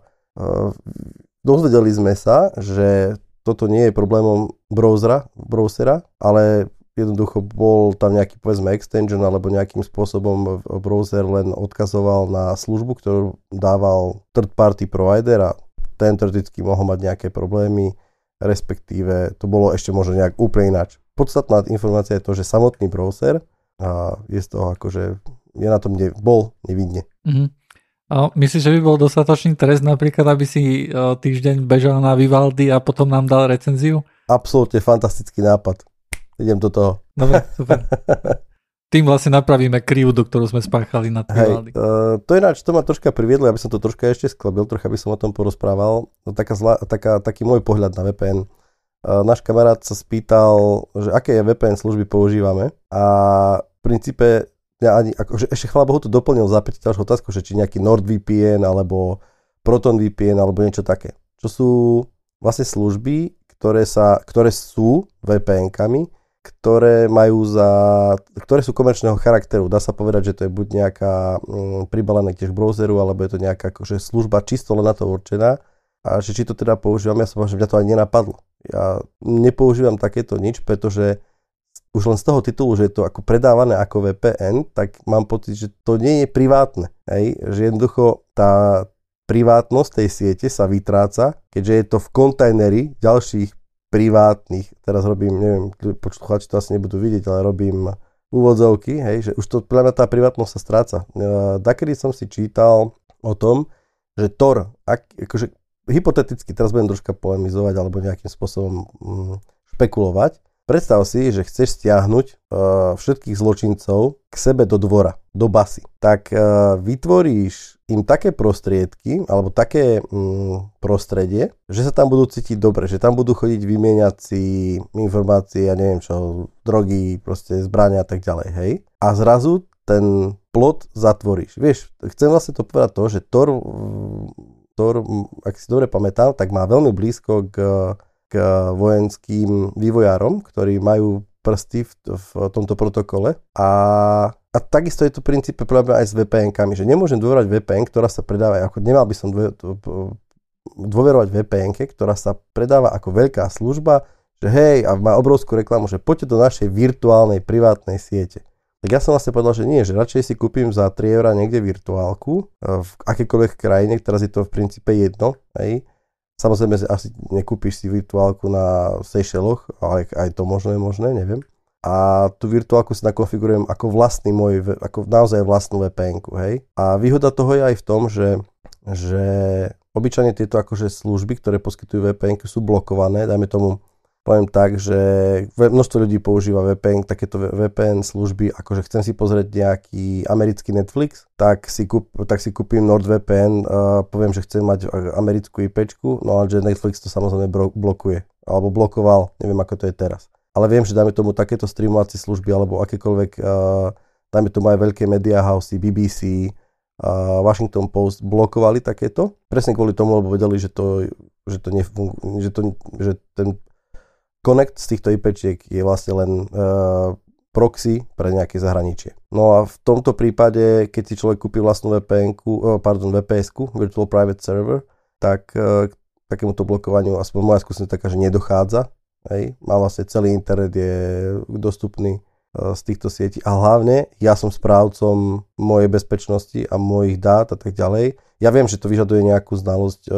dozvedeli sme sa, že toto nie je problémom browsera, browsera, ale jednoducho bol tam nejaký, povedzme, extension alebo nejakým spôsobom browser len odkazoval na službu, ktorú dával third party provider a ten teoreticky mohol mať nejaké problémy, respektíve to bolo ešte možno nejak úplne ináč. Podstatná informácia je to, že samotný browser a je z toho akože je na tom, kde bol nevidne. Mhm. A myslíš, že by bol dostatočný trest napríklad, aby si týždeň bežal na Vivaldi a potom nám dal recenziu? Absolútne fantastický nápad. Idem do toho. Dobre, super. Tým vlastne napravíme krivdu, ktorú sme spáchali na Vivaldi. Hej, uh, to ináč, to ma troška priviedlo, aby som to troška ešte sklebil, trocha by som o tom porozprával. No, taká zla, taká, taký môj pohľad na vé pé en. Uh, náš kamarát sa spýtal, že aké vé pé en služby používame a v princípe ja ani, akože ešte chvála Bohu to doplnil v zápäti ďalšiu otázku, že či nejaký NordVPN alebo ProtonVPN alebo niečo také. Čo sú vlastne služby, ktoré, sa, ktoré sú vé pé enkami, ktoré majú za, ktoré sú komerčného charakteru. Dá sa povedať, že to je buď nejaká mm, pribalená tiež k browseru, alebo je to nejaká akože služba čisto len na to určená. A že či to teda používam, ja som možno, že mňa to ani nenapadlo. Ja nepoužívam takéto nič, pretože už len z toho titulu, že je to ako predávané ako vé pé en, tak mám pocit, že to nie je privátne. Hej? Že jednoducho tá privátnosť tej siete sa vytráca, keďže je to v kontajneri ďalších privátnych. Teraz robím, neviem, poslucháči to asi nebudú vidieť, ale robím úvodzovky, hej? Že už to práve tá privátnosť sa stráca. Dakedy som si čítal o tom, že Tor, ak, akože hypoteticky, teraz budem troška polemizovať alebo nejakým spôsobom hm, špekulovať. Predstav si, že chceš stiahnuť e, všetkých zločincov k sebe do dvora, do basy. Tak e, vytvoríš im také prostriedky, alebo také mm, prostredie, že sa tam budú cítiť dobre, že tam budú chodiť vymieňať si informácie, ja neviem čo, drogy, proste zbrania a tak ďalej, hej. A zrazu ten plot zatvoríš. Vieš, chcem vlastne to povedať to, že Tor, Tor, ak si dobre pamätám, tak má veľmi blízko k... k vojenským vývojárom, ktorí majú prsty v, v tomto protokole. A, a takisto je to v princípe problém aj s vé pé enkami, že nemôžem dôverovať vé pé en, ktorá sa predáva, ako nemal by som dôverovať vé pé enke, ktorá sa predáva ako veľká služba, že hej, a má obrovskú reklamu, že poďte do našej virtuálnej privátnej siete. Tak ja som vlastne povedal, že nie, že radšej si kúpim za tri eurá niekde virtuálku, v akékoľvek krajine, teraz je to v princípe jedno, hej. Samozrejme, asi nekúpiš si virtuálku na Seychelloch, ale aj to možné, možné, neviem. A tú virtuálku si nakonfigurujem ako vlastný môj, ako naozaj vlastnú vé pé enku, hej. A výhoda toho je aj v tom, že, že obyčajne tieto akože služby, ktoré poskytujú vé pé enky, sú blokované. Dajme tomu, poviem tak, že množstvo ľudí používa vé pé en, takéto vé pé en služby, akože chcem si pozrieť nejaký americký Netflix, tak si, kúp, tak si kúpim NordVPN, uh, poviem, že chcem mať americkú í péčku, no ale že Netflix to samozrejme blokuje, alebo blokoval, neviem ako to je teraz. Ale viem, že dáme tomu takéto streamovacie služby, alebo akékoľvek, uh, dáme tomu aj veľké media housey, bé bé cé, a Washington Post blokovali takéto. Presne kvôli tomu, lebo vedeli, že to, že to nefunguje, že, to, že ten connect z týchto IPčiek je vlastne len uh, proxy pre nejaké zahraničie. No a v tomto prípade, keď si človek kúpi vlastnú VPNku, pardon, vé pé esku, Virtual Private Server, tak uh, k takémuto blokovaniu, aspoň moja skúsenosť taká, že nedochádza. Hej. Má vlastne celý internet je dostupný z týchto sietí a hlavne ja som správcom mojej bezpečnosti a mojich dát a tak ďalej. Ja viem, že to vyžaduje nejakú znalosť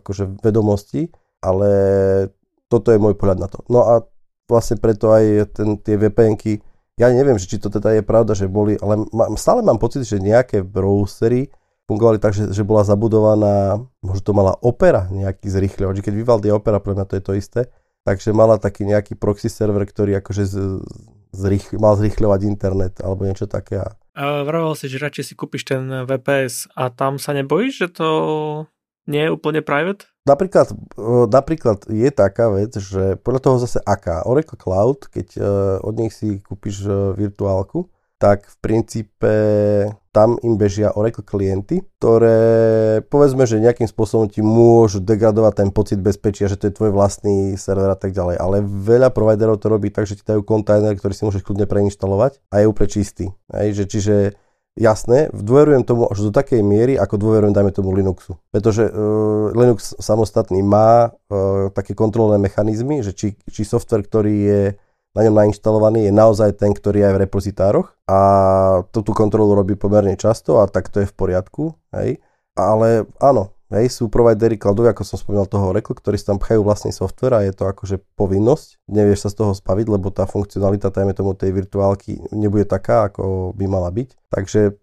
akože vedomostí, ale toto je môj pohľad na to. No a vlastne preto aj ten, tie VPNky, ja neviem, či to teda je pravda, že boli, ale mám, stále mám pocit, že nejaké browsery fungovali tak, že, že bola zabudovaná, možno to mala Opera nejaký zrýchľovač, keď Vivaldi a Opera, pre mňa to je to isté, takže mala taký nejaký proxy server, ktorý akože z, Zrýchli, mal zrýchľovať internet alebo niečo také. Uh, Vravel si, že radšej si kúpiš ten vé pé es a tam sa nebojíš, že to nie je úplne private? Napríklad, napríklad je taká vec, že podľa toho zase aká. Oracle Cloud, keď uh, od nich si kúpiš uh, virtuálku, tak v princípe tam im bežia Oracle klienty, ktoré povedzme, že nejakým spôsobom ti môžu degradovať ten pocit bezpečia, že to je tvoj vlastný server a tak ďalej. Ale veľa providerov to robí tak, že ti dajú kontajner, ktorý si môžeš kľudne preinštalovať a je úplne čistý. Hej, že, čiže jasné, dôverujem tomu až do takej miery, ako dôverujem dajme tomu Linuxu. Pretože uh, Linux samostatný má uh, také kontrolné mechanizmy, že či, či software, ktorý je na ňom nainštalovaný, je naozaj ten, ktorý je aj v repozitároch a tú, tú kontrolu robí pomerne často a tak to je v poriadku, hej. Ale áno, hej, sú providery cloudové, ako som spomínal toho Oracle, ktorí si tam pchajú vlastný software a je to akože povinnosť, nevieš sa z toho spaviť, lebo tá funkcionalita, tajme tomu tej virtuálky, nebude taká, ako by mala byť. Takže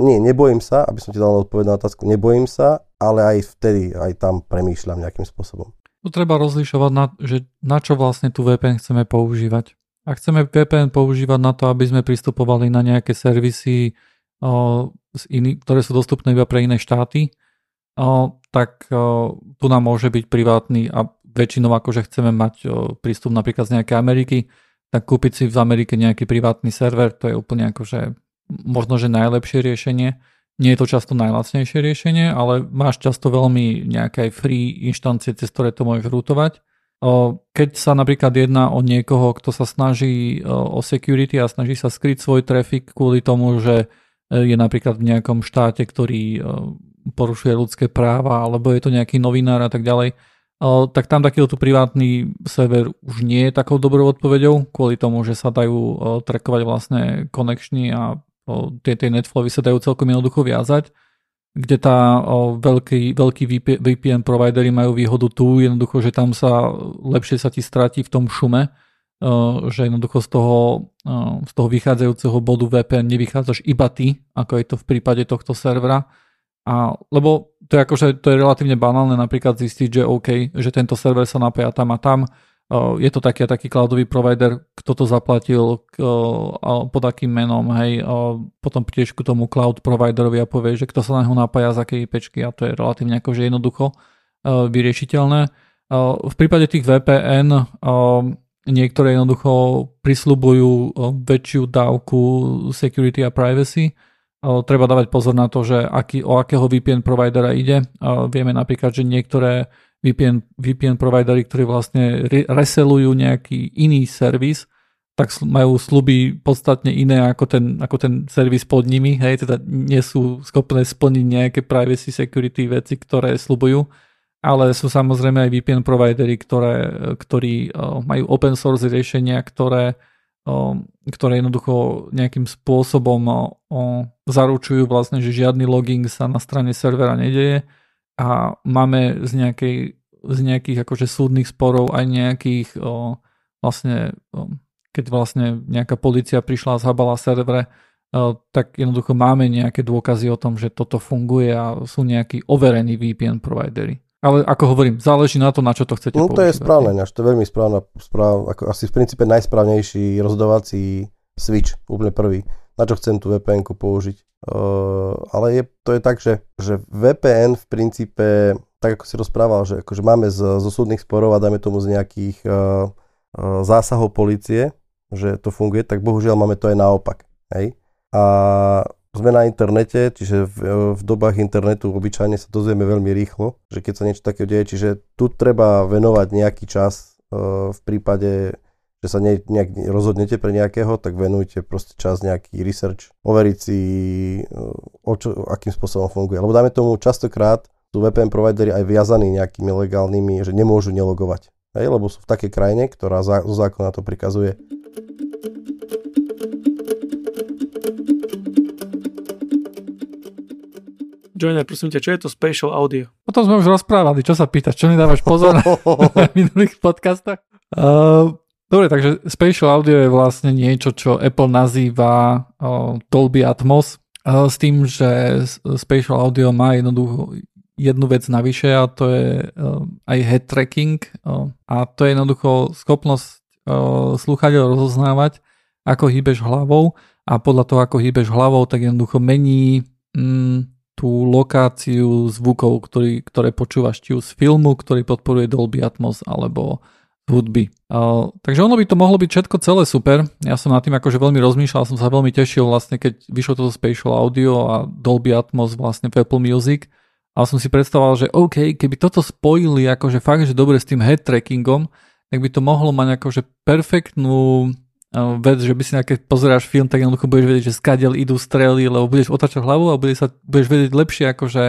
nie, nebojím sa, aby som ti dal odpoveď na otázku, nebojím sa, ale aj vtedy, aj tam premýšľam nejakým spôsobom. Tu treba rozlišovať, na, že na čo vlastne tú vé pé en chceme používať. Ak chceme vé pé en používať na to, aby sme pristupovali na nejaké servisy, o, z iný, ktoré sú dostupné iba pre iné štáty, o, tak o, tu nám môže byť privátny a väčšinou akože chceme mať o, prístup napríklad z nejakej Ameriky, tak kúpiť si v Amerike nejaký privátny server, to je úplne akože možno, že najlepšie riešenie. Nie je to často najlacnejšie riešenie, ale máš často veľmi nejaké free inštancie, cez ktoré to môžeš rútovať. Keď sa napríklad jedná o niekoho, kto sa snaží o security a snaží sa skryť svoj trafik kvôli tomu, že je napríklad v nejakom štáte, ktorý porušuje ľudské práva, alebo je to nejaký novinár a tak ďalej, tak tam takýto privátny server už nie je takou dobrou odpoveďou, kvôli tomu, že sa dajú trackovať vlastné konekčny a tie, tie netflowy sa dajú celkom jednoducho viazať, kde tá o, veľký, veľký vé pé en providery majú výhodu tu, jednoducho, že tam sa lepšie sa ti stratí v tom šume, o, že jednoducho z toho, o, z toho vychádzajúceho bodu vé pé en nevychádzaš iba ty, ako je to v prípade tohto servera. A, lebo to je, akože, to je relatívne banálne napríklad zistiť, že OK, že tento server sa napája tam a tam, je to taký a taký cloudový provider, kto to zaplatil pod akým menom, hej, potom prídeš k tomu cloud providerovi a povieš, že kto sa na neho napája z akej IPčky a to je relatívne akože jednoducho vyriešiteľné. V prípade tých vé pé en niektoré jednoducho prisľubujú väčšiu dávku security a privacy. Treba dávať pozor na to, že aký, o akého vé pé en providera ide. Vieme napríklad, že niektoré vé pé en, vé pé en providery, ktorí vlastne reselujú nejaký iný servis, tak majú sluby podstatne iné ako ten, ako ten servis pod nimi, hej, teda nie sú schopné splniť nejaké privacy security veci, ktoré slubujú, ale sú samozrejme aj vé pé en providery, ktoré, ktorí majú open source riešenia, ktoré, ktoré jednoducho nejakým spôsobom zaručujú vlastne, že žiadny logging sa na strane servera nedeje. A máme z, nejakej, z nejakých akože súdnych sporov aj nejakých o, vlastne, o, keď vlastne nejaká polícia prišla a zhabala servere, o, tak jednoducho máme nejaké dôkazy o tom, že toto funguje a sú nejakí overení vé pé en providery. Ale ako hovorím, záleží na to, na čo to chcete používať. No to používať. Je správne, až to je veľmi správna, správ, ako asi v princípe najsprávnejší rozhodovací switch, úplne prvý, na čo chcem tú vé pé enku použiť. Uh, ale je, to je tak, že, že vé pé en v princípe, tak ako si rozprával, že akože máme z, zo súdnych sporov a dáme tomu z nejakých uh, uh, zásahov polície, že to funguje, tak bohužiaľ máme to aj naopak. Hej? A sme na internete, čiže v, v dobách internetu obyčajne sa dozvieme veľmi rýchlo, že keď sa niečo takého deje, čiže tu treba venovať nejaký čas e, v prípade, že sa ne, nejak rozhodnete pre nejakého, tak venujte proste čas nejaký research, overiť si, o čo, akým spôsobom funguje. Lebo dáme tomu častokrát sú vé pé en provideri aj viazaní nejakými legálnymi, že nemôžu nelogovať. Hej, lebo sú v takej krajine, ktorá zo zá, zákona to prikazuje. Joiner, prosím ťa, čo je to spatial audio? O tom sme už rozprávali, čo sa pýtaš, čo nedávaš pozor na minulých podcastoch? Uh, dobre, takže spatial audio je vlastne niečo, čo Apple nazýva uh, Dolby Atmos uh, s tým, že spatial audio má jednoducho jednu vec navyše a to je uh, aj head tracking uh, a to je jednoducho schopnosť uh, slúchadiel rozoznávať, ako hýbeš hlavou a podľa toho, ako hýbeš hlavou, tak jednoducho mení mm, tú lokáciu zvukov, ktorý, ktoré počúvaš či už z filmu, ktorý podporuje Dolby Atmos alebo hudby. Uh, takže ono by to mohlo byť všetko celé super. Ja som nad tým akože veľmi rozmýšľal, som sa veľmi tešil vlastne, keď vyšlo toto Spatial Audio a Dolby Atmos vlastne v Apple Music. A som si predstavoval, že OK, keby toto spojili akože fakt, že dobre s tým head trackingom, tak by to mohlo mať akože perfektnú vec, že by si keď pozeráš film, tak jednoducho budeš vedieť, že skadiel idú strely, lebo budeš otáčať hlavu a budeš, sa, budeš vedieť lepšie akože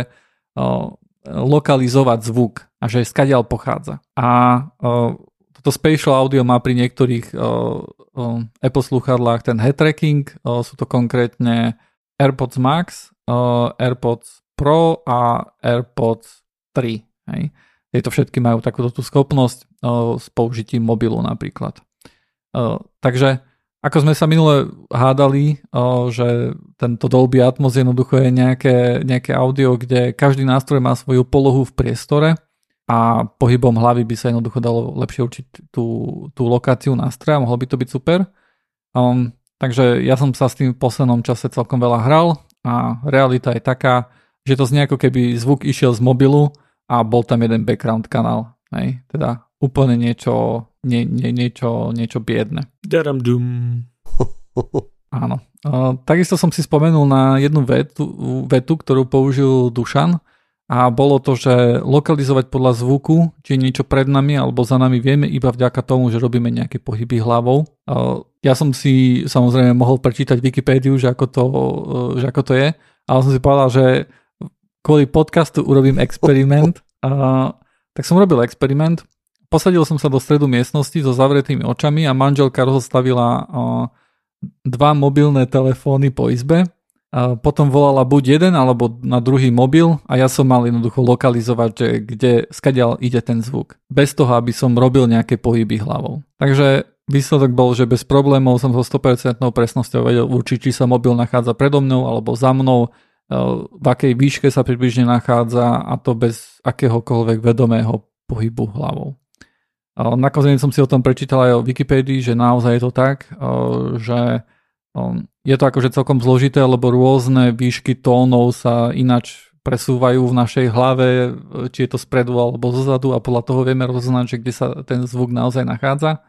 o, lokalizovať zvuk a že skadiel pochádza. A o, toto spatial audio má pri niektorých o, o, Apple slúchadlách ten head tracking, o, sú to konkrétne AirPods Max, o, AirPods Pro a AirPods tri. Hej. Tieto všetky majú takúto tú schopnosť o, s použitím mobilu napríklad. Uh, takže ako sme sa minule hádali, uh, že tento Dolby Atmos jednoducho je nejaké, nejaké audio, kde každý nástroj má svoju polohu v priestore a pohybom hlavy by sa jednoducho dalo lepšie určiť tú, tú lokáciu nástroja, mohlo by to byť super. Um, takže ja som sa s tým v poslednom čase celkom veľa hral a realita je taká, že to znie ako keby zvuk išiel z mobilu a bol tam jeden background kanál. Hej, teda úplne niečo... Nie, nie, niečo, niečo biedne. Daramdum. Áno. Uh, takisto som si spomenul na jednu vetu, vetu, ktorú použil Dušan a bolo to, že lokalizovať podľa zvuku, či niečo pred nami alebo za nami vieme iba vďaka tomu, že robíme nejaké pohyby hlavou. Uh, ja som si samozrejme mohol prečítať Wikipédiu, že ako to, uh, že ako to je, ale som si povedal, že kvôli podcastu urobím experiment. Uh, tak som robil experiment. Posadil som sa do stredu miestnosti so zavretými očami a manželka rozostavila dva mobilné telefóny po izbe. Potom volala buď jeden alebo na druhý mobil a ja som mal jednoducho lokalizovať, že kde skadiaľ ide ten zvuk. Bez toho, aby som robil nejaké pohyby hlavou. Takže výsledok bol, že bez problémov som so sto percent presnosťou vedel určiť, či sa mobil nachádza predo mnou alebo za mnou, v akej výške sa približne nachádza a to bez akéhokoľvek vedomého pohybu hlavou. Nakoniec som si o tom prečítal aj o Wikipédii, že naozaj je to tak, že je to akože celkom zložité, lebo rôzne výšky tónov sa ináč presúvajú v našej hlave, či je to spredu alebo zozadu a podľa toho vieme rozoznať, že kde sa ten zvuk naozaj nachádza.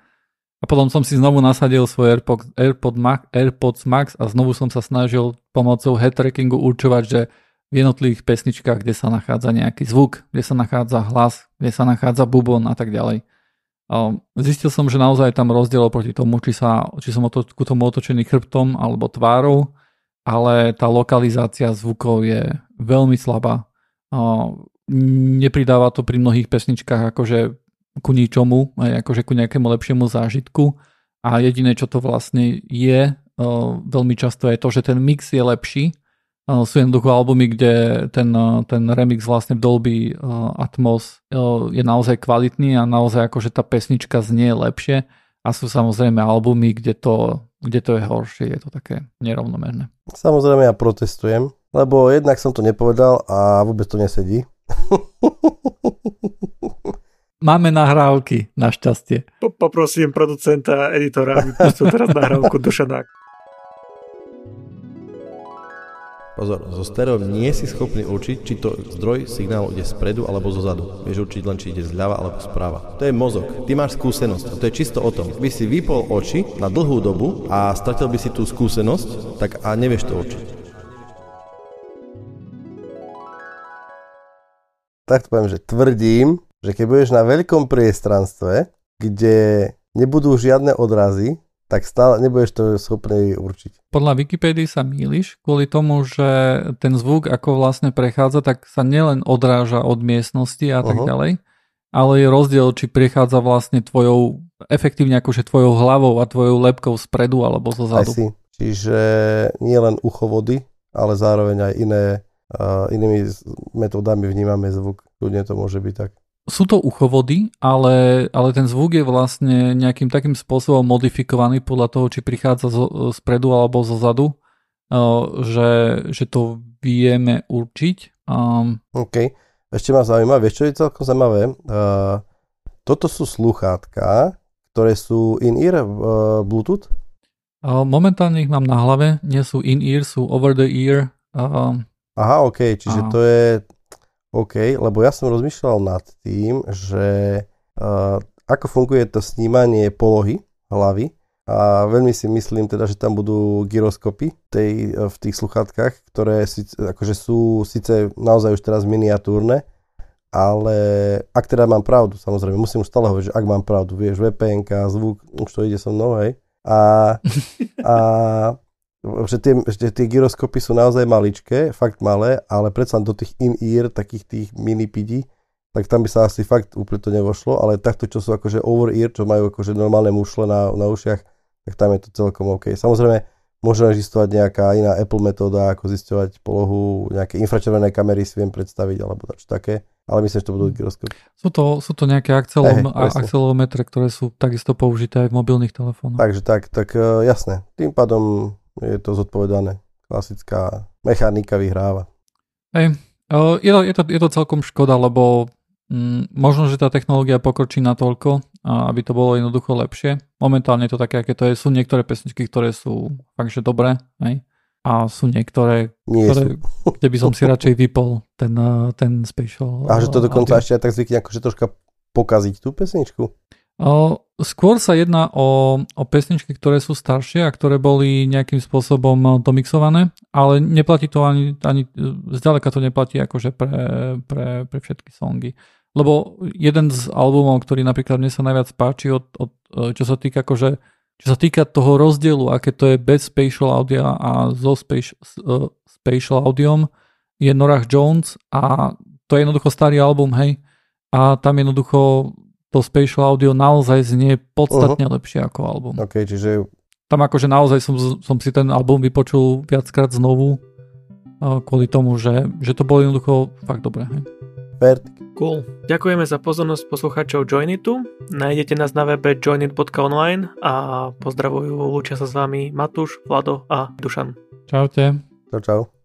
A potom som si znovu nasadil svoj AirPods, AirPod Max, AirPods Max a znovu som sa snažil pomocou head trackingu určovať, že v jednotlivých pesničkách, kde sa nachádza nejaký zvuk, kde sa nachádza hlas, kde sa nachádza bubon a tak ďalej. Zistil som, že naozaj tam rozdiel proti tomu, či, sa, či som ku tomu otočený chrbtom alebo tvárou, ale tá lokalizácia zvukov je veľmi slabá. Nepridáva to pri mnohých pesničkách akože ku ničomu, akože ku nejakému lepšiemu zážitku a jediné, čo to vlastne je veľmi často je to, že ten mix je lepší. Sú jednoducho albumy, kde ten, ten remix vlastne v Dolby Atmos je naozaj kvalitný a naozaj akože tá pesnička znie lepšie a sú samozrejme albumy, kde to, kde to je horšie, je to také nerovnomerné. Samozrejme ja protestujem, lebo jednak som to nepovedal a vôbec to nesedí. Máme nahrávky, našťastie. Poprosím producenta, editora, aby pustil teraz nahrávku Dušanák. Pozor, zo stereo nie si schopný určiť, či to zdroj signálu ide spredu alebo zozadu. Vieš určiť len, či ide zľava alebo správa. To je mozog. Ty máš skúsenosť. A to je čisto o tom. By si vypol oči na dlhú dobu a stratil by si tú skúsenosť, tak a nevieš to určiť. tak to poviem, že tvrdím, že keď budeš na veľkom priestranstve, kde nebudú žiadne odrazy, tak stále nebudeš to schopný určiť. Podľa Wikipédie sa mýliš kvôli tomu, že ten zvuk, ako vlastne prechádza, tak sa nielen odráža od miestnosti a tak uh-huh. ďalej, ale je rozdiel, či prechádza vlastne tvojou, efektívne akože tvojou hlavou a tvojou lebkou spredu alebo zo zadu. Čiže nie len uchovody, ale zároveň aj iné, uh, inými metódami vnímame zvuk. Ľudne to môže byť tak. Sú to uchovody, ale, ale ten zvuk je vlastne nejakým takým spôsobom modifikovaný podľa toho, či prichádza zo, spredu alebo zo zadu, uh, že, že to vieme určiť. Um, OK. Ešte ma zaujíma, vieš, čo je celkom zaujímavé? Uh, toto sú sluchátka, ktoré sú in-ear, uh, Bluetooth? Uh, momentálne ich mám na hlave, nie sú in-ear, sú over-the-ear. Uh, Aha, OK, čiže uh. to je... OK, lebo ja som rozmýšľal nad tým, že uh, ako funguje to snímanie polohy hlavy a veľmi si myslím teda, že tam budú gyroskopy tej, v tých sluchátkach, ktoré si, akože sú síce naozaj už teraz miniatúrne, ale ak teda mám pravdu, samozrejme, musím už stále hovoriť, že ak mám pravdu, vieš, vé pé en ka, zvuk, už to ide so mnou, hej. A, a že tie, že tie gyroskopy sú naozaj maličké, fakt malé, ale predsa do tých in-ear, takých tých mini-pidí, tak tam by sa asi fakt úplne to nevošlo, ale takto, čo sú akože over-ear, čo majú akože normálne mušle na, na ušiach, tak tam je to celkom OK. Samozrejme, môže existovať nejaká iná Apple metóda, ako zisťovať polohu, nejaké infračervené kamery si viem predstaviť, alebo čo také, ale myslím, že to budú gyroskopy. Sú to, sú to nejaké akcelom, hey, akcelometre, ktoré sú takisto použité aj v mobilných telefónoch. Takže tak, tak jasné. Tým pádom je to zodpovedané. Klasická mechanika vyhráva. Hej, je, je, je to celkom škoda, lebo mm, možno, že tá technológia pokročí natoľko, aby to bolo jednoducho lepšie. Momentálne je to také, aké to je. Sú niektoré pesničky, ktoré sú fakt, že dobré, hej? A sú niektoré, ktoré, sú. Kde by som si radšej vypol ten, ten special. A že to dokonca audio. Ešte aj tak zvykne akože troška pokaziť tú pesničku. O, skôr sa jedná o, o pesničky, ktoré sú staršie a ktoré boli nejakým spôsobom domixované, ale neplatí to ani, ani zďaleka to neplatí akože pre, pre, pre všetky songy. Lebo jeden z albumov, ktorý napríklad mne sa najviac páči, od, od, čo sa týka akože, čo sa týka toho rozdielu, aké to je bez spatial audia a so space, uh, spatial audiom, je Norah Jones a to je jednoducho starý album, hej, a tam jednoducho to spatial audio naozaj znie podstatne uh-huh. lepšie ako album. Okay, čiže... Tam akože naozaj som, som si ten album vypočul viackrát znovu kvôli tomu, že, že to bolo jednoducho fakt dobré. Perfect. Cool. Ďakujeme za pozornosť poslucháčov JoinITu. Nájdete nás na webe join it bodka online a pozdravujú, lúčia sa s vami Matúš, Vlado a Dušan. Čaute. Čau, čau.